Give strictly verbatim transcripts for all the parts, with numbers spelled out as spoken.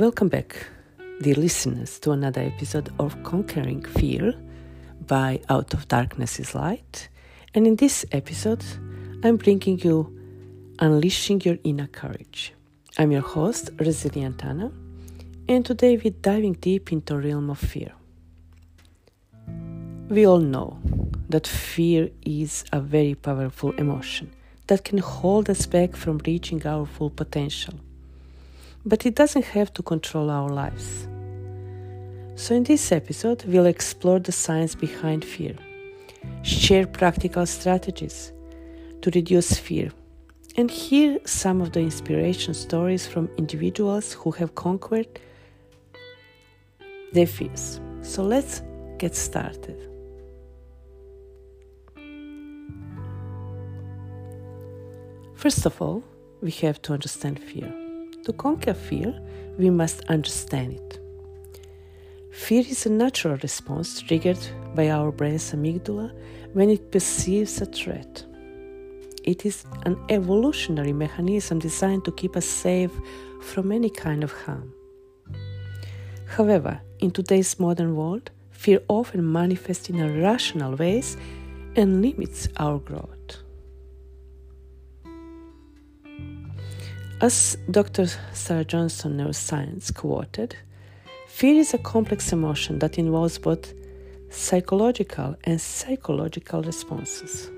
Welcome back, dear listeners, to another episode of Conquering Fear by Out of Darkness is Light. And in this episode, I'm bringing you Unleashing Your Inner Courage. I'm your host, Resilient Anna, and today we're diving deep into the realm of fear. We all know that fear is a very powerful emotion that can hold us back from reaching our full potential. But it doesn't have to control our lives. So in this episode, we'll explore the science behind fear, share practical strategies to reduce fear, and hear some of the inspiration stories from individuals who have conquered their fears. So let's get started. First of all, we have to understand fear. To conquer fear, we must understand it. Fear is a natural response triggered by our brain's amygdala when it perceives a threat. It is an evolutionary mechanism designed to keep us safe from any kind of harm. However, in today's modern world, fear often manifests in irrational ways and limits our growth. As Doctor Sarah Johnson, neuroscience, quoted, fear is a complex emotion that involves both psychological and psychological responses.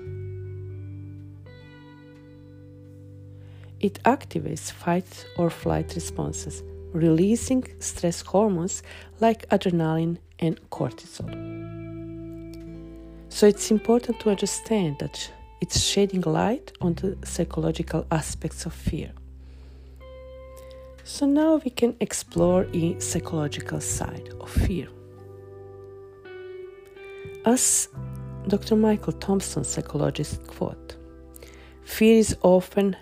It activates fight or flight responses, releasing stress hormones like adrenaline and cortisol. So it's important to understand that it's shedding light on the psychological aspects of fear. So now we can explore the psychological side of fear. As Doctor Michael Thompson, psychologist, quote, fear is often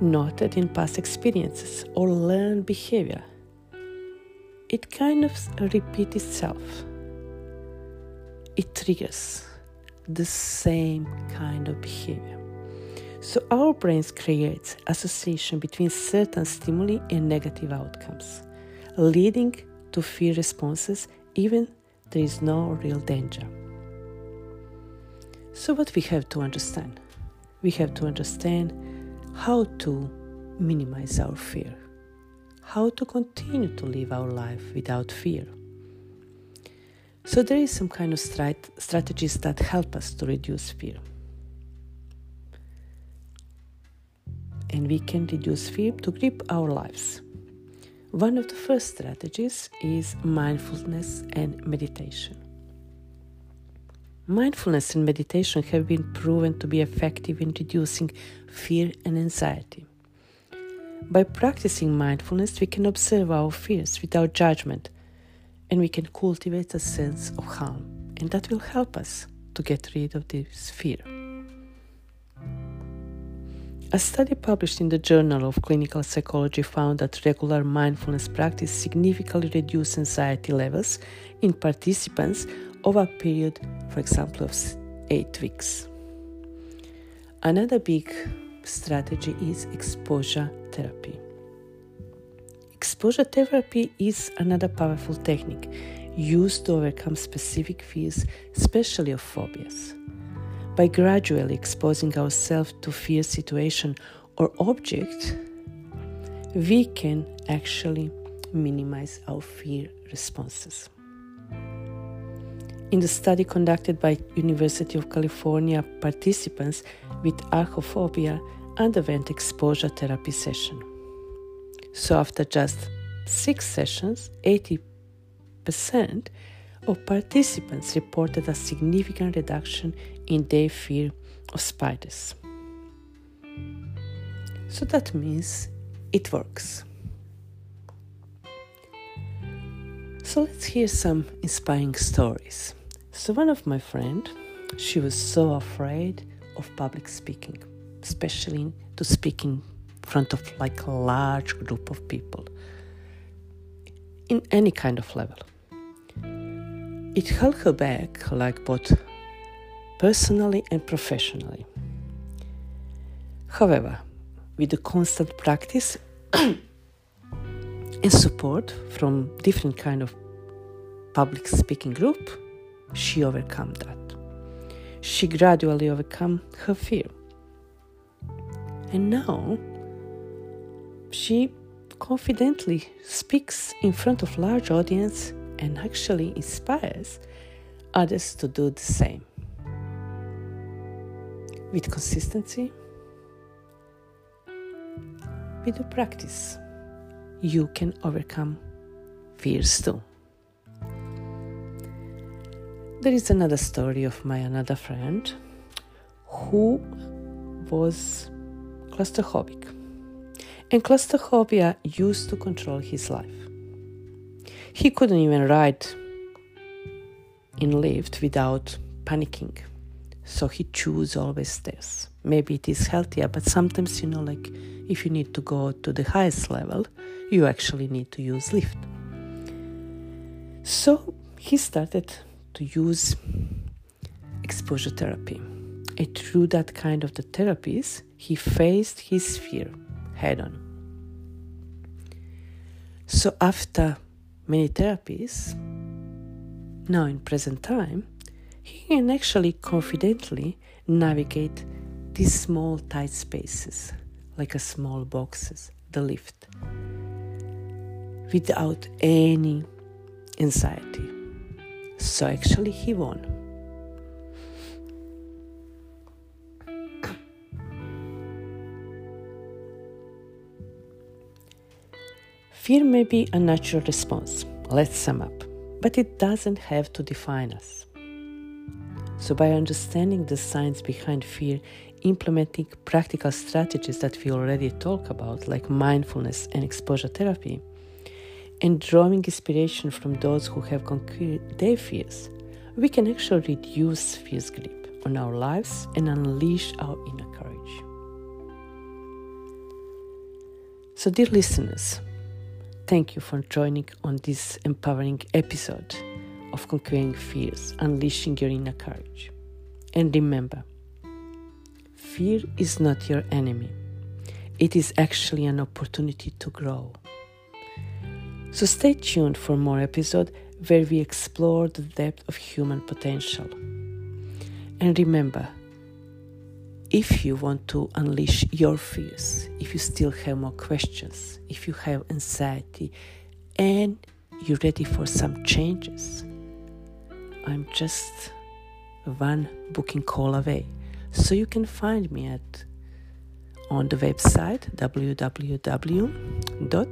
noted in past experiences or learned behavior. It kind of repeats itself. It triggers the same kind of behavior. So our brains creates association between certain stimuli and negative outcomes, leading to fear responses even there is no real danger. So what we have to understand? We have to understand how to minimize our fear, how to continue to live our life without fear. So there is some kind of strat- strategies that help us to reduce fear. And we can reduce fear to grip our lives. One of the first strategies is mindfulness and meditation. Mindfulness and meditation have been proven to be effective in reducing fear and anxiety. By practicing mindfulness, we can observe our fears without judgment, and we can cultivate a sense of calm, and that will help us to get rid of this fear. A study published in the Journal of Clinical Psychology found that regular mindfulness practice significantly reduced anxiety levels in participants over a period, for example, of eight weeks. Another big strategy is exposure therapy. Exposure therapy is another powerful technique used to overcome specific fears, especially of phobias. By gradually exposing ourselves to fear situation or object, we can actually minimize our fear responses. In the study conducted by University of California, participants with arachnophobia underwent exposure therapy session. So after just six sessions, eighty percent of participants reported a significant reduction in their fear of spiders. So that means it works. So let's hear some inspiring stories. So one of my friends, she was so afraid of public speaking, especially to speak in front of like a large group of people in any kind of level. It held her back, like both personally and professionally. However, with the constant practice, and support from different kind of public speaking group, she overcome that. She gradually overcome her fear. And now she confidently speaks in front of large audience and actually inspires others to do the same. With consistency, with the practice, you can overcome fears too. There is another story of my another friend who was claustrophobic. And claustrophobia used to control his life. He couldn't even ride in lift without panicking. So he chose always stairs. Maybe it is healthier, but sometimes, you know, like if you need to go to the highest level, you actually need to use lift. So he started to use exposure therapy. And through that kind of the therapies, he faced his fear head on. So after many therapies, now in present time, he can actually confidently navigate these small tight spaces, like a small boxes, the lift, without any anxiety. So actually he won. Fear may be a natural response, let's sum up, but it doesn't have to define us. So by understanding the science behind fear, implementing practical strategies that we already talked about, like mindfulness and exposure therapy, and drawing inspiration from those who have conquered their fears, we can actually reduce fear's grip on our lives and unleash our inner courage. So dear listeners, thank you for joining on this empowering episode of Conquering Fears, Unleashing Your Inner Courage. And remember, fear is not your enemy. It is actually an opportunity to grow. So stay tuned for more episode where we explore the depth of human potential. And remember, if you want to unleash your fears, if you still have more questions, if you have anxiety, and you're ready for some changes, I'm just one booking call away. So you can find me at on the website w w w dot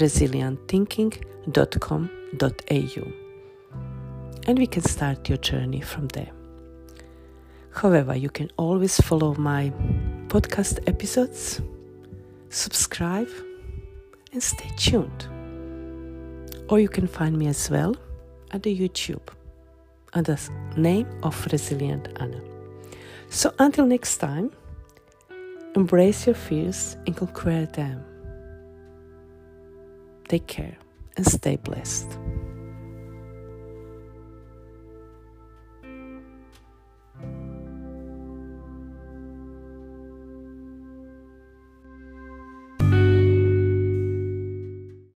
resilient thinking dot com dot a u, and we can start your journey from there. However, you can always follow my podcast episodes, subscribe, and stay tuned. Or you can find me as well at the YouTube under the name of Resilient Anna. So until next time, embrace your fears and conquer them. Take care and stay blessed.